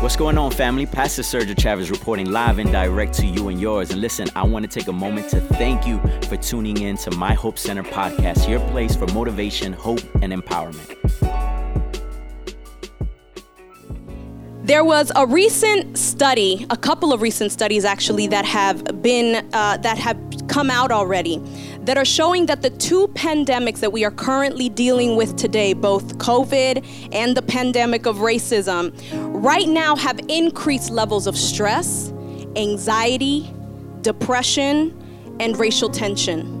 What's going on, family? Pastor Sergio Chavez reporting live and direct to you and yours. And listen, I want to take a moment to thank you for tuning in to My Hope Center Podcast, your place for motivation, hope, and empowerment. There was a recent study, a couple of recent studies actually, that have been, come out already, that are showing that the two pandemics that we are currently dealing with today, both COVID and the pandemic of racism, right now have increased levels of stress, anxiety, depression, and racial tension.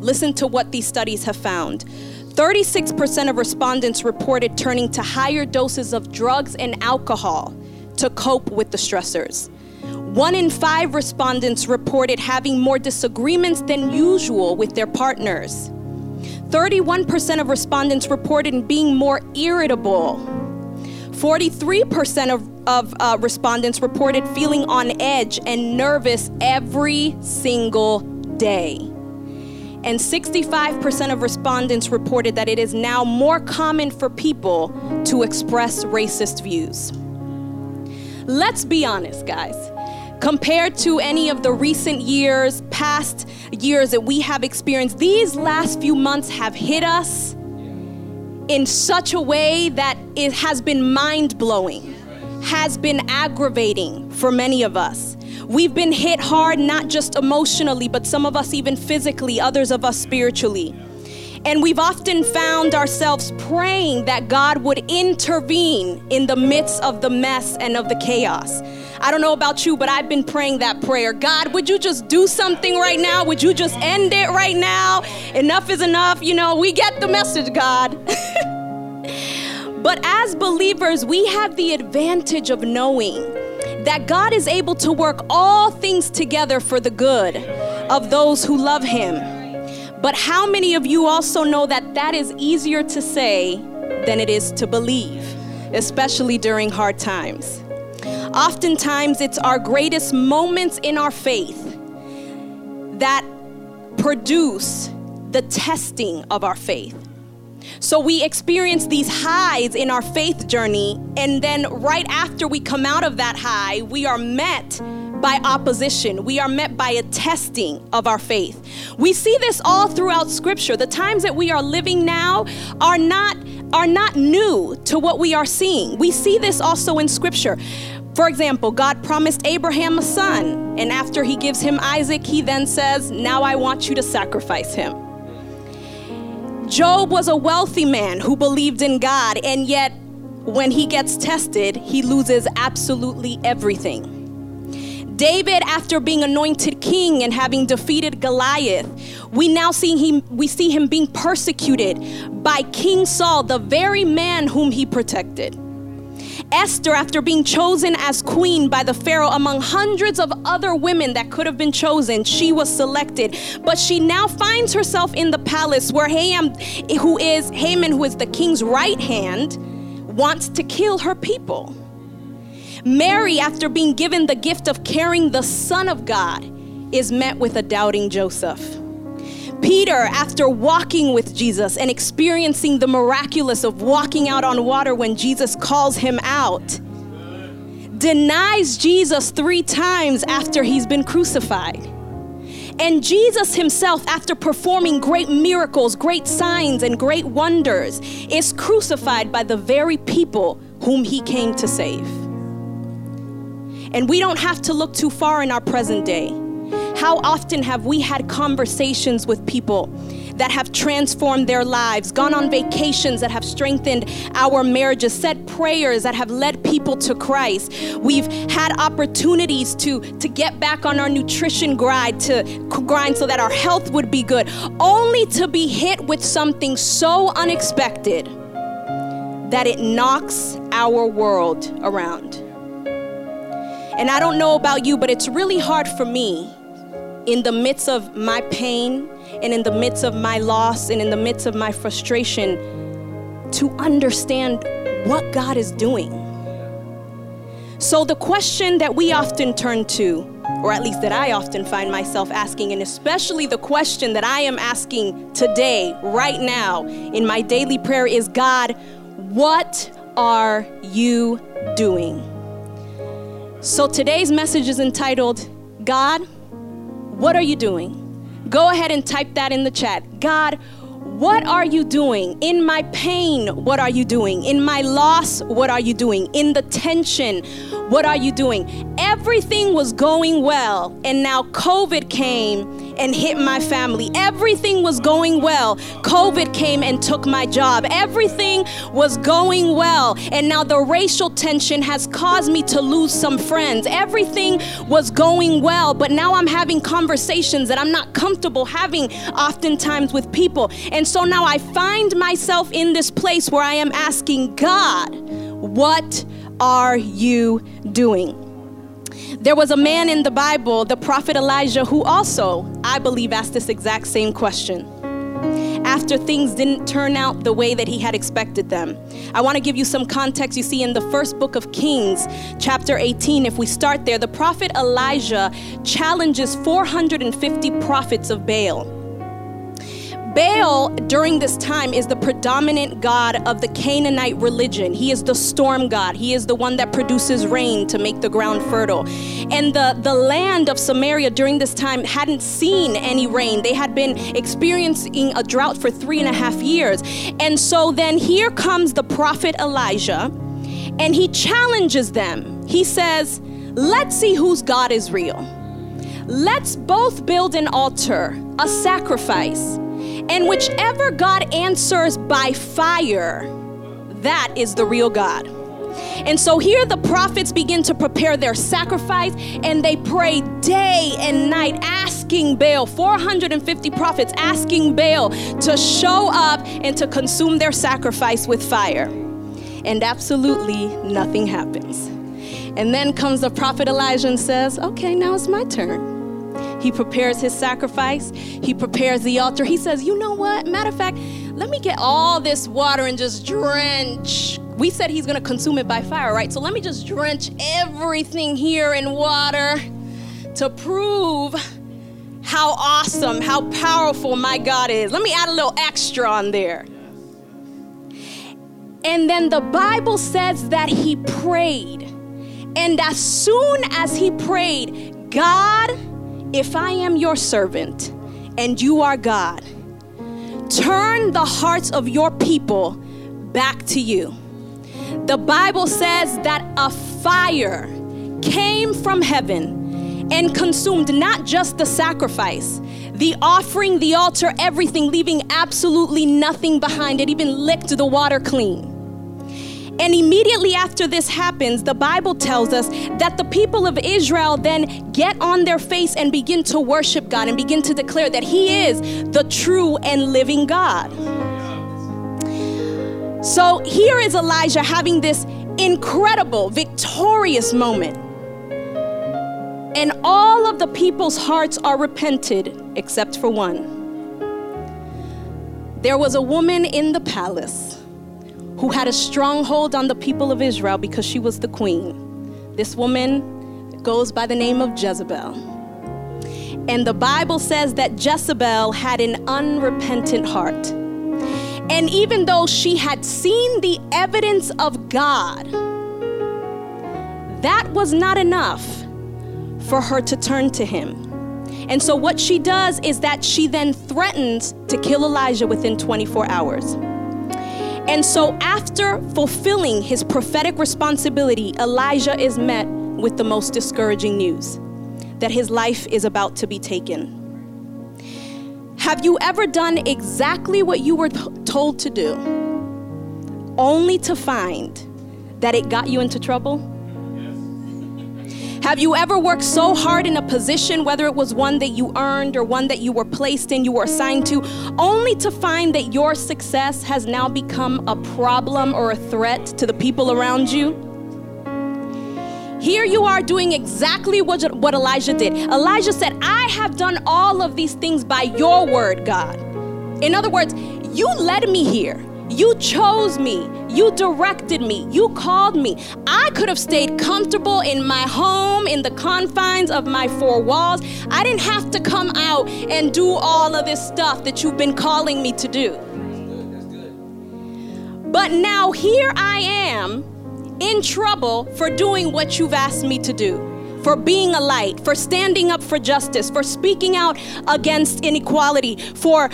Listen to what these studies have found. 36% of respondents reported turning to higher doses of drugs and alcohol to cope with the stressors. 1 in 5 respondents reported having more disagreements than usual with their partners. 31% of respondents reported being more irritable. 43% of respondents reported feeling on edge and nervous every single day. And 65% of respondents reported that it is now more common for people to express racist views. Let's be honest, guys. Compared to any of the recent years, past years that we have experienced, these last few months have hit us in such a way that it has been mind-blowing, has been aggravating for many of us. We've been hit hard, not just emotionally, but some of us even physically, others of us spiritually. And we've often found ourselves praying that God would intervene in the midst of the mess and of the chaos. I don't know about you, but I've been praying that prayer. God, would you just do something right now? Would you just end it right now? Enough is enough. You know, we get the message, God. But as believers, we have the advantage of knowing that God is able to work all things together for the good of those who love him. But how many of you also know that that is easier to say than it is to believe, especially during hard times? Oftentimes, it's our greatest moments in our faith that produce the testing of our faith. So we experience these highs in our faith journey, and then right after we come out of that high, we are met by opposition. We are met by a testing of our faith. We see this all throughout Scripture. The times that we are living now are not new to what we are seeing. We see this also in Scripture. For example, God promised Abraham a son, and after he gives him Isaac, he then says, "Now I want you to sacrifice him." Job was a wealthy man who believed in God, and yet when he gets tested, he loses absolutely everything. David, after being anointed king and having defeated Goliath, we see him being persecuted by King Saul, the very man whom he protected. Esther, after being chosen as queen by the Pharaoh among hundreds of other women that could have been chosen, she was selected. But she now finds herself in the palace where Haman, who is the king's right hand, wants to kill her people. Mary, after being given the gift of carrying the Son of God, is met with a doubting Joseph. Peter, after walking with Jesus and experiencing the miraculous of walking out on water when Jesus calls him out, denies Jesus 3 times after he's been crucified. And Jesus himself, after performing great miracles, great signs, and great wonders, is crucified by the very people whom he came to save. And we don't have to look too far in our present day. How often have we had conversations with people that have transformed their lives, gone on vacations that have strengthened our marriages, said prayers that have led people to Christ. We've had opportunities to get back on our nutrition grind so that our health would be good, only to be hit with something so unexpected that it knocks our world around. And I don't know about you, but it's really hard for me in the midst of my pain and in the midst of my loss and in the midst of my frustration to understand what God is doing. So the question that we often turn to, or at least that I often find myself asking, and especially the question that I am asking today, right now, in my daily prayer is, God, what are you doing? So today's message is entitled, God, what are you doing? Go ahead and type that in the chat. God, what are you doing? In my pain, what are you doing? In my loss, what are you doing? In the tension, what are you doing? Everything was going well, and now COVID came and hit my family. Everything was going well. COVID came and took my job. Everything was going well, and now the racial tension has caused me to lose some friends. Everything was going well, but now I'm having conversations that I'm not comfortable having oftentimes with people. And so now I find myself in this place where I am asking God, what are you doing? There was a man in the Bible, the prophet Elijah, who also, I believe, asked this exact same question after things didn't turn out the way that he had expected them. I want to give you some context. You see, in the first book of Kings, chapter 18, if we start there, the prophet Elijah challenges 450 prophets of Baal. Baal, during this time, is the predominant god of the Canaanite religion. He is the storm god. He is the one that produces rain to make the ground fertile. And the land of Samaria during this time hadn't seen any rain. They had been experiencing a drought for 3.5 years. And so then here comes the prophet Elijah, and he challenges them. He says, let's see whose God is real. Let's both build an altar, a sacrifice. And whichever God answers by fire, that is the real God. And so here the prophets begin to prepare their sacrifice, and they pray day and night, asking Baal, 450 prophets asking Baal to show up and to consume their sacrifice with fire. And absolutely nothing happens. And then comes the prophet Elijah and says, okay, now it's my turn. He prepares his sacrifice. He prepares the altar. He says, you know what? Matter of fact, let me get all this water and just drench. We said he's going to consume it by fire, right? So let me just drench everything here in water to prove how awesome, how powerful my God is. Let me add a little extra on there. And then the Bible says that he prayed. And as soon as he prayed, God, if I am your servant and you are God, turn the hearts of your people back to you. The Bible says that a fire came from heaven and consumed not just the sacrifice, the offering, the altar, everything, leaving absolutely nothing behind. It even licked the water clean. And immediately after this happens, the Bible tells us that the people of Israel then get on their face and begin to worship God and begin to declare that He is the true and living God. So here is Elijah having this incredible, victorious moment. And all of the people's hearts are repented except for one. There was a woman in the palace who had a stronghold on the people of Israel because she was the queen. This woman goes by the name of Jezebel. And the Bible says that Jezebel had an unrepentant heart. And even though she had seen the evidence of God, that was not enough for her to turn to him. And so what she does is that she then threatens to kill Elijah within 24 hours. And so after fulfilling his prophetic responsibility, Elijah is met with the most discouraging news, that his life is about to be taken. Have you ever done exactly what you were told to do, only to find that it got you into trouble? Have you ever worked so hard in a position, whether it was one that you earned or one that you were placed in, you were assigned to, only to find that your success has now become a problem or a threat to the people around you? Here you are doing exactly what Elijah did. Elijah said, I have done all of these things by your word, God. In other words, you led me here. You chose me, you directed me, you called me. I could have stayed comfortable in my home, in the confines of my four walls. I didn't have to come out and do all of this stuff that you've been calling me to do. That's good. But now here I am in trouble for doing what you've asked me to do, for being a light, for standing up for justice, for speaking out against inequality, for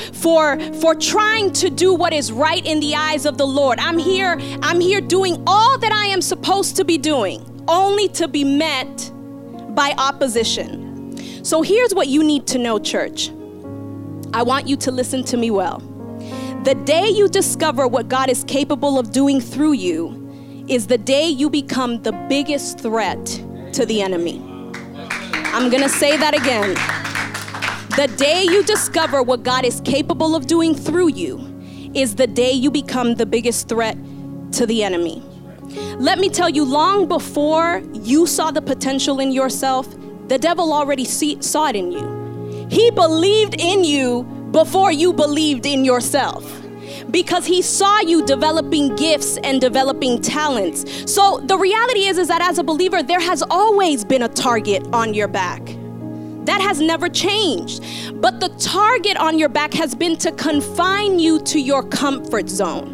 trying to do what is right in the eyes of the Lord. I'm here doing all that I am supposed to be doing, only to be met by opposition. So here's what you need to know, church. I want you to listen to me well. The day you discover what God is capable of doing through you is the day you become the biggest threat to the enemy. I'm gonna say that again. The day you discover what God is capable of doing through you is the day you become the biggest threat to the enemy. Let me tell you, long before you saw the potential in yourself, the devil already saw it in you. He believed in you before you believed in yourself, because he saw you developing gifts and developing talents. So the reality is that as a believer, there has always been a target on your back. That has never changed. But the target on your back has been to confine you to your comfort zone.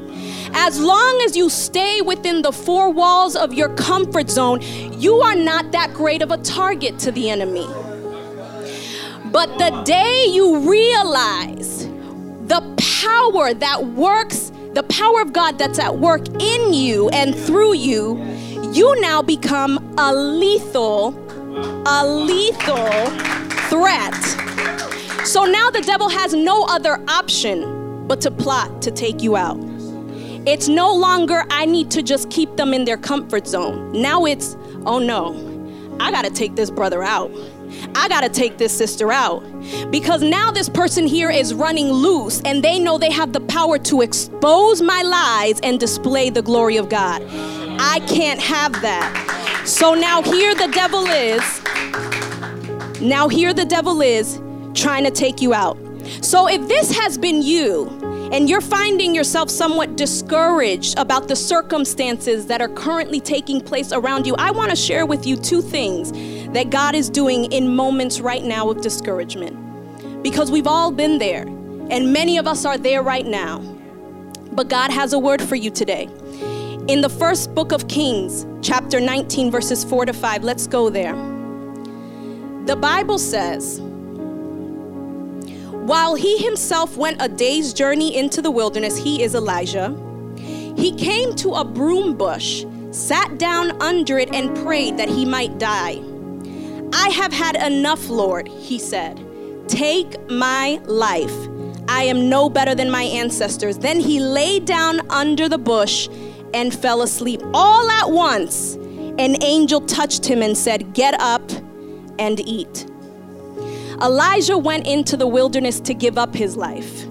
As long as you stay within the four walls of your comfort zone, you are not that great of a target to the enemy. But the day you realize the power that works, the power of God that's at work in you and through you, you now become a lethal threat. So now the devil has no other option but to plot to take you out. It's no longer, I need to just keep them in their comfort zone. Now it's, oh no, I gotta take this brother out. I gotta take this sister out, because now this person here is running loose and they know they have the power to expose my lies and display the glory of God. I can't have that. So now here the devil is, trying to take you out. So if this has been you, and you're finding yourself somewhat discouraged about the circumstances that are currently taking place around you, I want to share with you two things that God is doing in moments right now of discouragement. Because we've all been there, and many of us are there right now. But God has a word for you today. In the first book of Kings, chapter 19, verses 4-5, let's go there. The Bible says, while he himself went a day's journey into the wilderness, he is Elijah, he came to a broom bush, sat down under it, and prayed that he might die. I have had enough, Lord, he said. Take my life. I am no better than my ancestors. Then he lay down under the bush and fell asleep. All at once, an angel touched him and said, get up and eat. Elijah went into the wilderness to give up his life,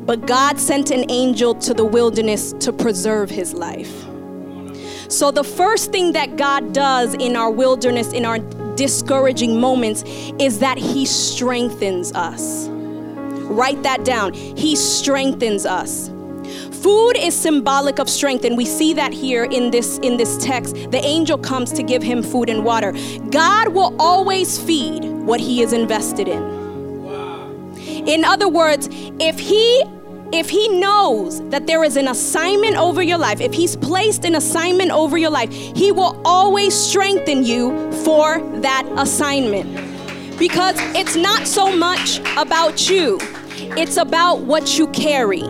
but God sent an angel to the wilderness to preserve his life. So the first thing that God does in our wilderness, in our discouraging moments, is that he strengthens us. Write that down. He strengthens us. Food is symbolic of strength, and we see that here in this text. The angel comes to give him food and water. God will always feed what he is invested in. Wow. In other words, if he knows that there is an assignment over your life, if he's placed an assignment over your life, he will always strengthen you for that assignment. Because it's not so much about you, it's about what you carry.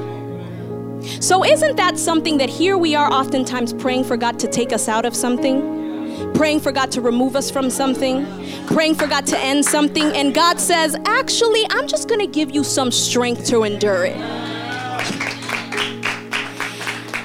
So isn't that something that here we are oftentimes praying for God to take us out of something, praying for God to remove us from something, praying for God to end something, and God says, actually, I'm just gonna give you some strength to endure it.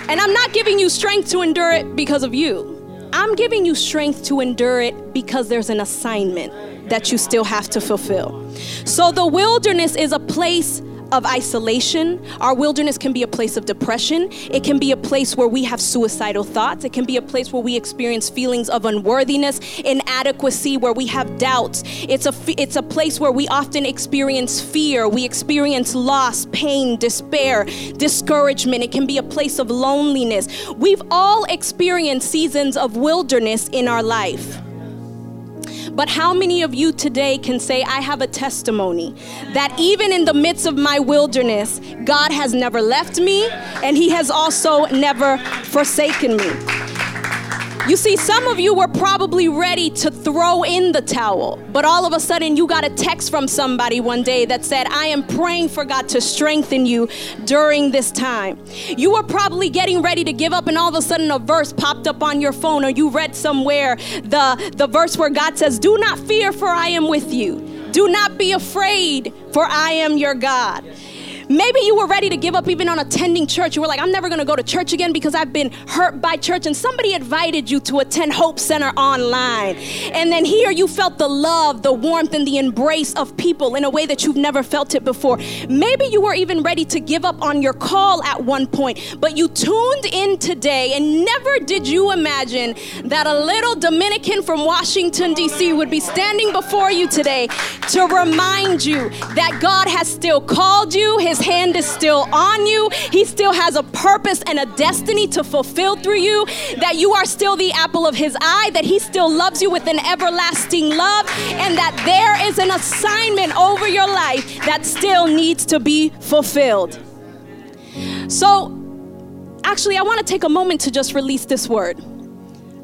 And I'm not giving you strength to endure it because of you. I'm giving you strength to endure it because there's an assignment that you still have to fulfill. So the wilderness is a place of isolation. Our wilderness can be a place of depression. It can be a place where we have suicidal thoughts. It can be a place where we experience feelings of unworthiness, inadequacy, where we have doubts. It's a place where we often experience fear. We experience loss, pain, despair, discouragement. It can be a place of loneliness. We've all experienced seasons of wilderness in our life. But how many of you today can say, I have a testimony that even in the midst of my wilderness, God has never left me, and he has also never forsaken me. You see, some of you were probably ready to throw in the towel, but all of a sudden you got a text from somebody one day that said, I am praying for God to strengthen you during this time. You were probably getting ready to give up, and all of a sudden a verse popped up on your phone, or you read somewhere the verse where God says, do not fear, for I am with you. Do not be afraid, for I am your God. Maybe you were ready to give up even on attending church. You were like, I'm never going to go to church again because I've been hurt by church. And somebody invited you to attend Hope Center online. And then here you felt the love, the warmth, and the embrace of people in a way that you've never felt it before. Maybe you were even ready to give up on your call at one point, but you tuned in today and never did you imagine that a little Dominican from Washington, D.C. would be standing before you today to remind you that God has still called you. His hand is still on you. He still has a purpose and a destiny to fulfill through you, that you are still the apple of his eye, that he still loves you with an everlasting love, and that there is an assignment over your life that still needs to be fulfilled. So, actually, I want to take a moment to just release this word.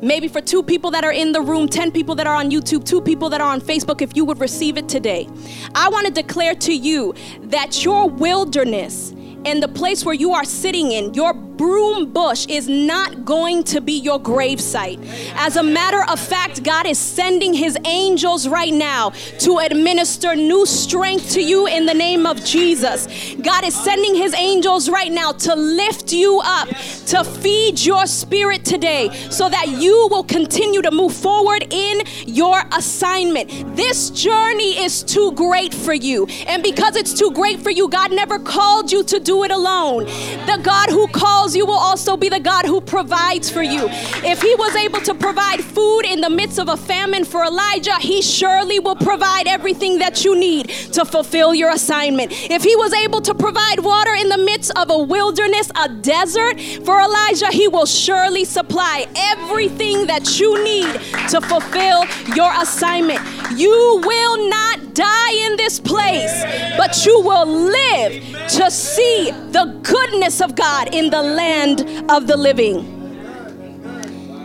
Maybe for 2 people that are in the room, 10 people that are on YouTube, 2 people that are on Facebook, if you would receive it today. I want to declare to you that your wilderness and the place where you are sitting in, your broom bush, is not going to be your gravesite. As a matter of fact, God is sending his angels right now to administer new strength to you in the name of Jesus. God is sending his angels right now to lift you up, to feed your spirit today, so that you will continue to move forward in your assignment. This journey is too great for you. And because it's too great for you, God never called you to do it alone. The God who calls you will also be the God who provides for you. If he was able to provide food in the midst of a famine for Elijah, he surely will provide everything that you need to fulfill your assignment. If he was able to provide water in the midst of a wilderness, a desert for Elijah, he will surely supply everything that you need to fulfill your assignment. You will not die in this place, but you will live to see the goodness of God in the land of the living.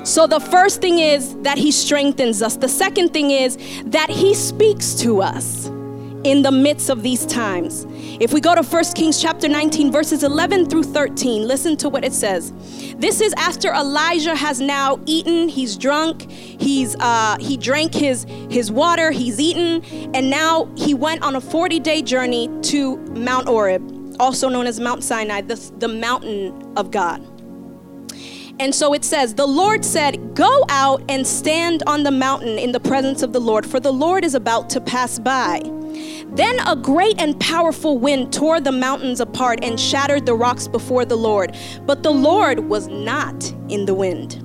So the first thing is that he strengthens us. The second thing is that he speaks to us in the midst of these times. If we go to 1 Kings chapter 19, verses 11 through 13, listen to what it says. This is after Elijah has now eaten, he's drunk, he drank his water, he's eaten, and now he went on a 40-day journey to Mount Horeb, also known as Mount Sinai, the mountain of God. And so it says, the Lord said, go out and stand on the mountain in the presence of the Lord, for the Lord is about to pass by. Then a great and powerful wind tore the mountains apart and shattered the rocks before the Lord. But the Lord was not in the wind.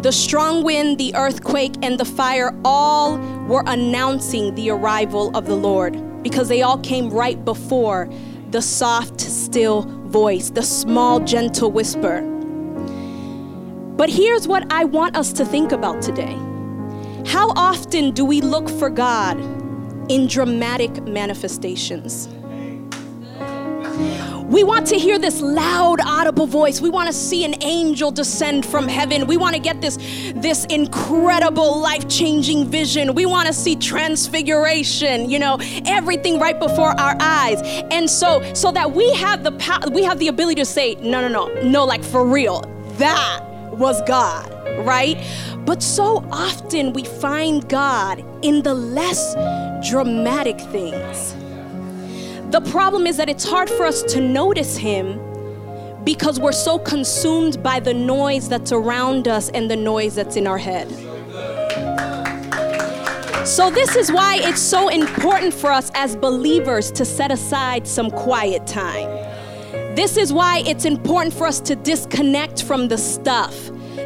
The strong wind, the earthquake, and the fire all were announcing the arrival of the Lord, because they all came right before the soft, still voice, the small, gentle whisper. But here's what I want us to think about today. How often do we look for God in dramatic manifestations? We want to hear this loud, audible voice. We want to see an angel descend from heaven. We want to get this incredible, life-changing vision. We want to see transfiguration, everything right before our eyes. And so that we have the power, we have the ability to say, no, like for real, that was God, right? But so often we find God in the less dramatic things. The problem is that it's hard for us to notice him because we're so consumed by the noise that's around us and the noise that's in our head. So this is why it's so important for us as believers to set aside some quiet time. This is why it's important for us to disconnect from the stuff.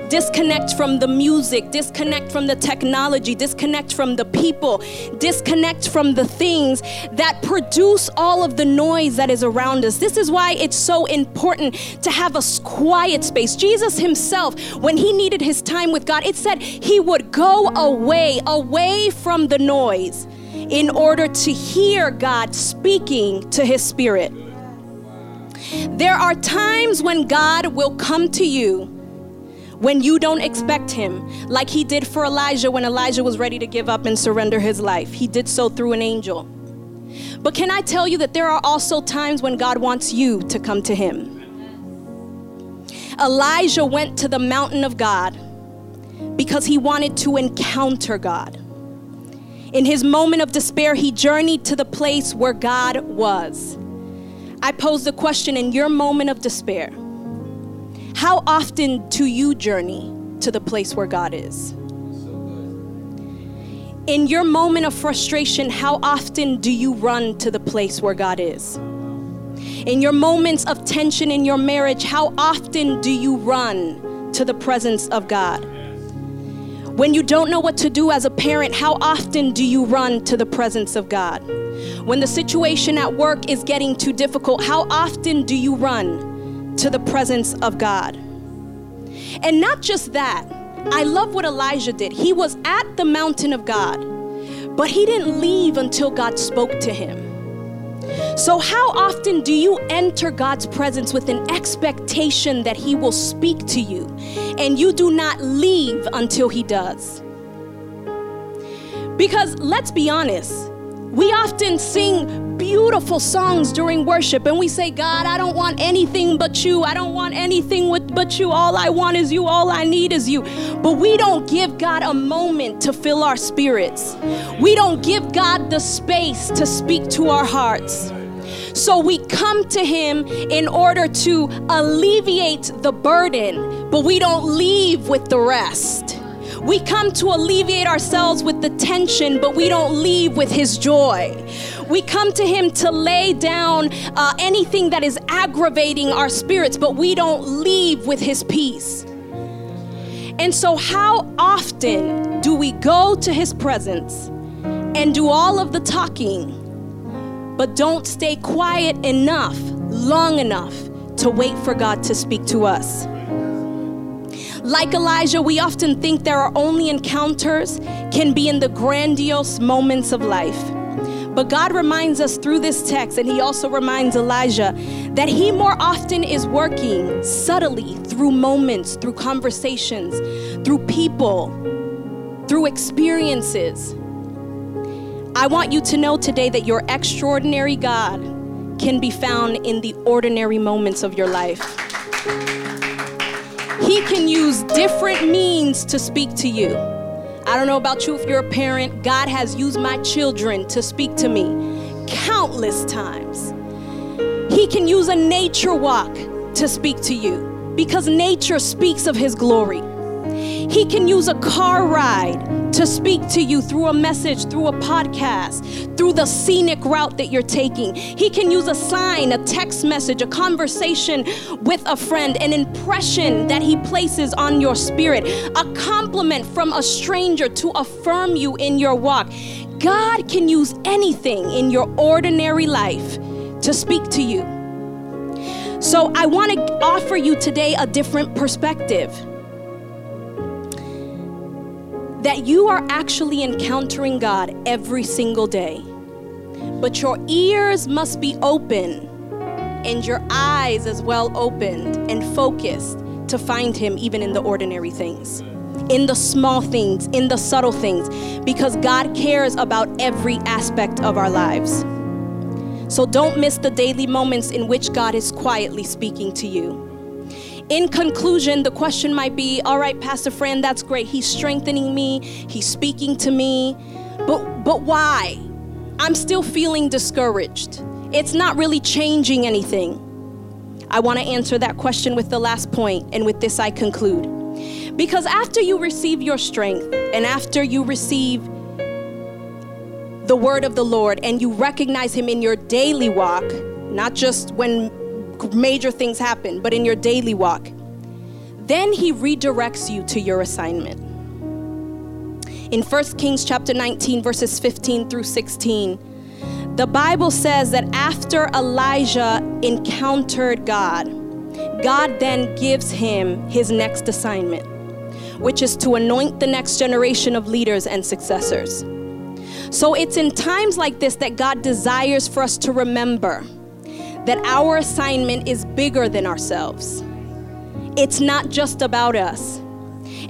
Disconnect from the music, disconnect from the technology, disconnect from the people, disconnect from the things that produce all of the noise that is around us. This is why it's so important to have a quiet space. Jesus himself, when he needed his time with God, it said he would go away from the noise in order to hear God speaking to his spirit. There are times when God will come to you when you don't expect him, like he did for Elijah when Elijah was ready to give up and surrender his life. He did so through an angel. But can I tell you that there are also times when God wants you to come to him? Elijah went to the mountain of God because he wanted to encounter God. In his moment of despair, he journeyed to the place where God was. I pose the question, in your moment of despair, how often do you journey to the place where God is? In your moment of frustration, how often do you run to the place where God is? In your moments of tension in your marriage, how often do you run to the presence of God? When you don't know what to do as a parent, how often do you run to the presence of God? When the situation at work is getting too difficult, how often do you run to the presence of God? And not just that, I love what Elijah did. He was at the mountain of God, but he didn't leave until God spoke to him. So how often do you enter God's presence with an expectation that he will speak to you, and you do not leave until he does? Because let's be honest, we often sing beautiful songs during worship and we say, God, I don't want anything but you. I don't want anything but you. All I want is you. All I need is you. But we don't give God a moment to fill our spirits. We don't give God the space to speak to our hearts. So we come to him in order to alleviate the burden, but we don't leave with the rest. We come to alleviate ourselves with the tension, but we don't leave with his joy. We come to him to lay down anything that is aggravating our spirits, but we don't leave with his peace. And so how often do we go to his presence and do all of the talking, but don't stay quiet enough, long enough to wait for God to speak to us? Like Elijah, we often think that our only encounters can be in the grandiose moments of life. But God reminds us through this text, and he also reminds Elijah, that he more often is working subtly through moments, through conversations, through people, through experiences. I want you to know today that your extraordinary God can be found in the ordinary moments of your life. He can use different means to speak to you. I don't know about you if you're a parent. God has used my children to speak to me countless times. He can use a nature walk to speak to you because nature speaks of his glory. He can use a car ride to speak to you through a message, through a podcast, through the scenic route that you're taking. He can use a sign, a text message, a conversation with a friend, an impression that he places on your spirit, a compliment from a stranger to affirm you in your walk. God can use anything in your ordinary life to speak to you. So I want to offer you today a different perspective, that you are actually encountering God every single day. But your ears must be open and your eyes as well opened and focused to find him even in the ordinary things, in the small things, in the subtle things, because God cares about every aspect of our lives. So don't miss the daily moments in which God is quietly speaking to you. In conclusion, the question might be, all right, Pastor Fran, that's great. He's strengthening me. He's speaking to me. But why? I'm still feeling discouraged. It's not really changing anything. I want to answer that question with the last point, and with this I conclude. Because after you receive your strength and after you receive the word of the Lord and you recognize him in your daily walk, not just when major things happen, but in your daily walk, Then he redirects you to your assignment. In 1 Kings chapter 19, verses 15 through 16, the Bible says that after Elijah encountered God, God then gives him his next assignment, which is to anoint the next generation of leaders and successors. So it's in times like this that God desires for us to remember that our assignment is bigger than ourselves. It's not just about us.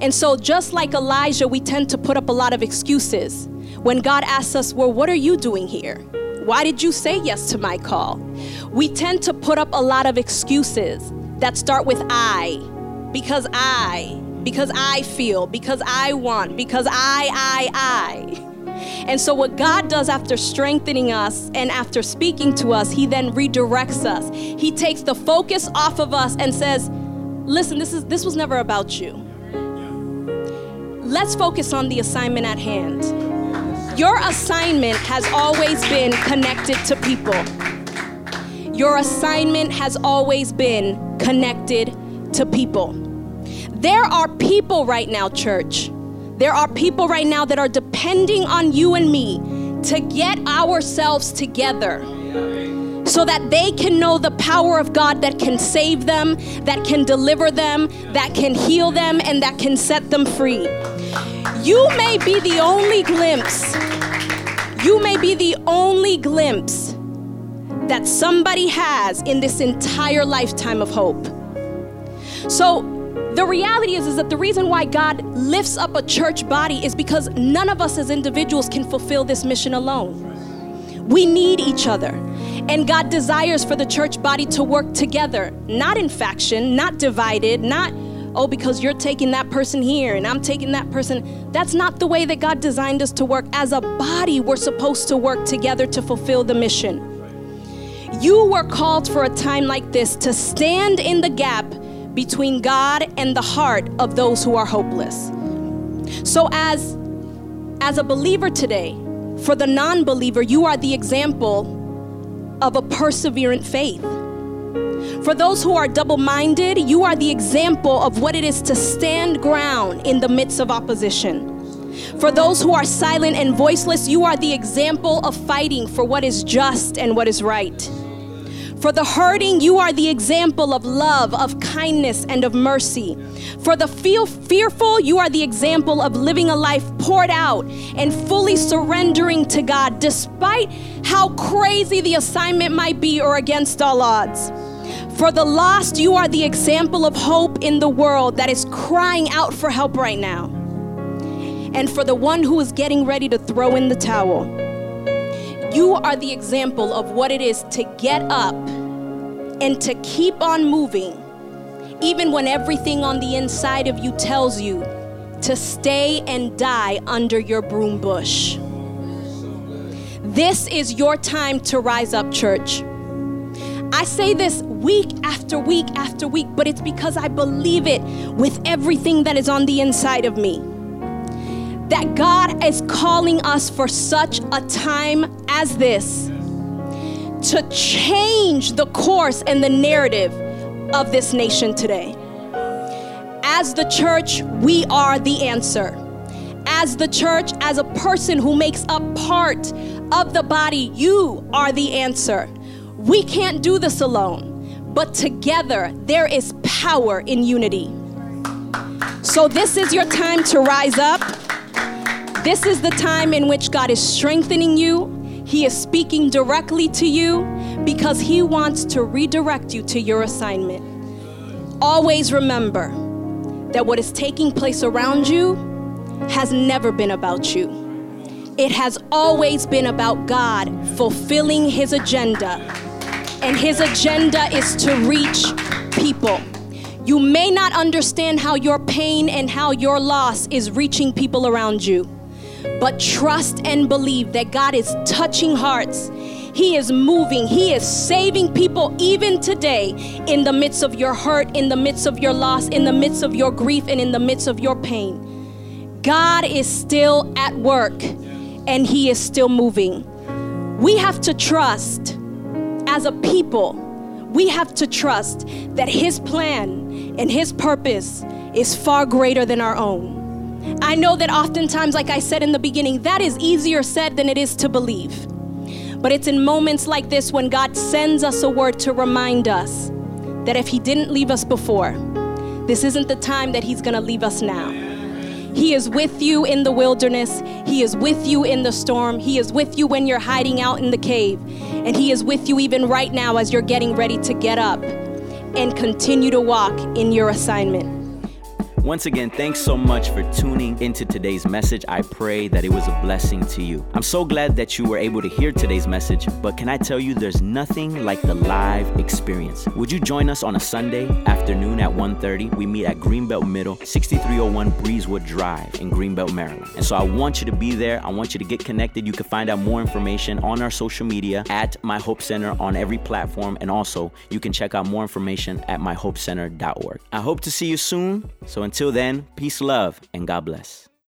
And so just like Elijah, we tend to put up a lot of excuses. When God asks us, well, what are you doing here? Why did you say yes to my call? We tend to put up a lot of excuses that start with I, because I feel, because I want, because I. And so what God does after strengthening us and after speaking to us, he then redirects us. He takes the focus off of us and says, listen, this was never about you. Let's focus on the assignment at hand. Your assignment has always been connected to people. Your assignment has always been connected to people. There are people right now, church. There are people right now that are depending on you and me to get ourselves together, so that they can know the power of God that can save them, that can deliver them, that can heal them, and that can set them free. You may be the only glimpse that somebody has in this entire lifetime of hope. So the reality is that the reason why God lifts up a church body is because none of us as individuals can fulfill this mission alone. We need each other. And God desires for the church body to work together, not in faction, not divided, not, oh, because you're taking that person here and I'm taking that person. That's not the way that God designed us to work. As a body, we're supposed to work together to fulfill the mission. You were called for a time like this to stand in the gap between God and the heart of those who are hopeless. So as a believer today, for the non-believer, you are the example of a perseverant faith. For those who are double-minded, you are the example of what it is to stand ground in the midst of opposition. For those who are silent and voiceless, you are the example of fighting for what is just and what is right. For the hurting, you are the example of love, of kindness, and of mercy. For the fearful, you are the example of living a life poured out and fully surrendering to God, despite how crazy the assignment might be or against all odds. For the lost, you are the example of hope in the world that is crying out for help right now. And for the one who is getting ready to throw in the towel, you are the example of what it is to get up and to keep on moving, even when everything on the inside of you tells you to stay and die under your broom bush. This is your time to rise up, church. I say this week after week after week, but it's because I believe it with everything that is on the inside of me, that God is calling us for such a time as this to change the course and the narrative of this nation today. As the church, we are the answer. As the church, as a person who makes up part of the body, you are the answer. We can't do this alone, but together there is power in unity. So this is your time to rise up. This is the time in which God is strengthening you. He is speaking directly to you because he wants to redirect you to your assignment. Always remember that what is taking place around you has never been about you. It has always been about God fulfilling his agenda. And his agenda is to reach people. You may not understand how your pain and how your loss is reaching people around you. But trust and believe that God is touching hearts. He is moving. He is saving people even today in the midst of your hurt, in the midst of your loss, in the midst of your grief, and in the midst of your pain. God is still at work and he is still moving. We have to trust as a people. We have to trust that His plan and His purpose is far greater than our own. I know that oftentimes, like I said in the beginning, that is easier said than it is to believe. But it's in moments like this when God sends us a word to remind us that if He didn't leave us before, this isn't the time that He's going to leave us now. He is with you in the wilderness. He is with you in the storm. He is with you when you're hiding out in the cave. And He is with you even right now as you're getting ready to get up and continue to walk in your assignment. Once again, thanks so much for tuning into today's message. I pray that it was a blessing to you. I'm so glad that you were able to hear today's message, but can I tell you there's nothing like the live experience. Would you join us on a Sunday afternoon at 1:30? We meet at Greenbelt Middle, 6301 Breezewood Drive in Greenbelt, Maryland. And so I want you to be there. I want you to get connected. You can find out more information on our social media at My Hope Center on every platform. And also you can check out more information at myhopecenter.org. I hope to see you soon. So until then, peace, love, and God bless.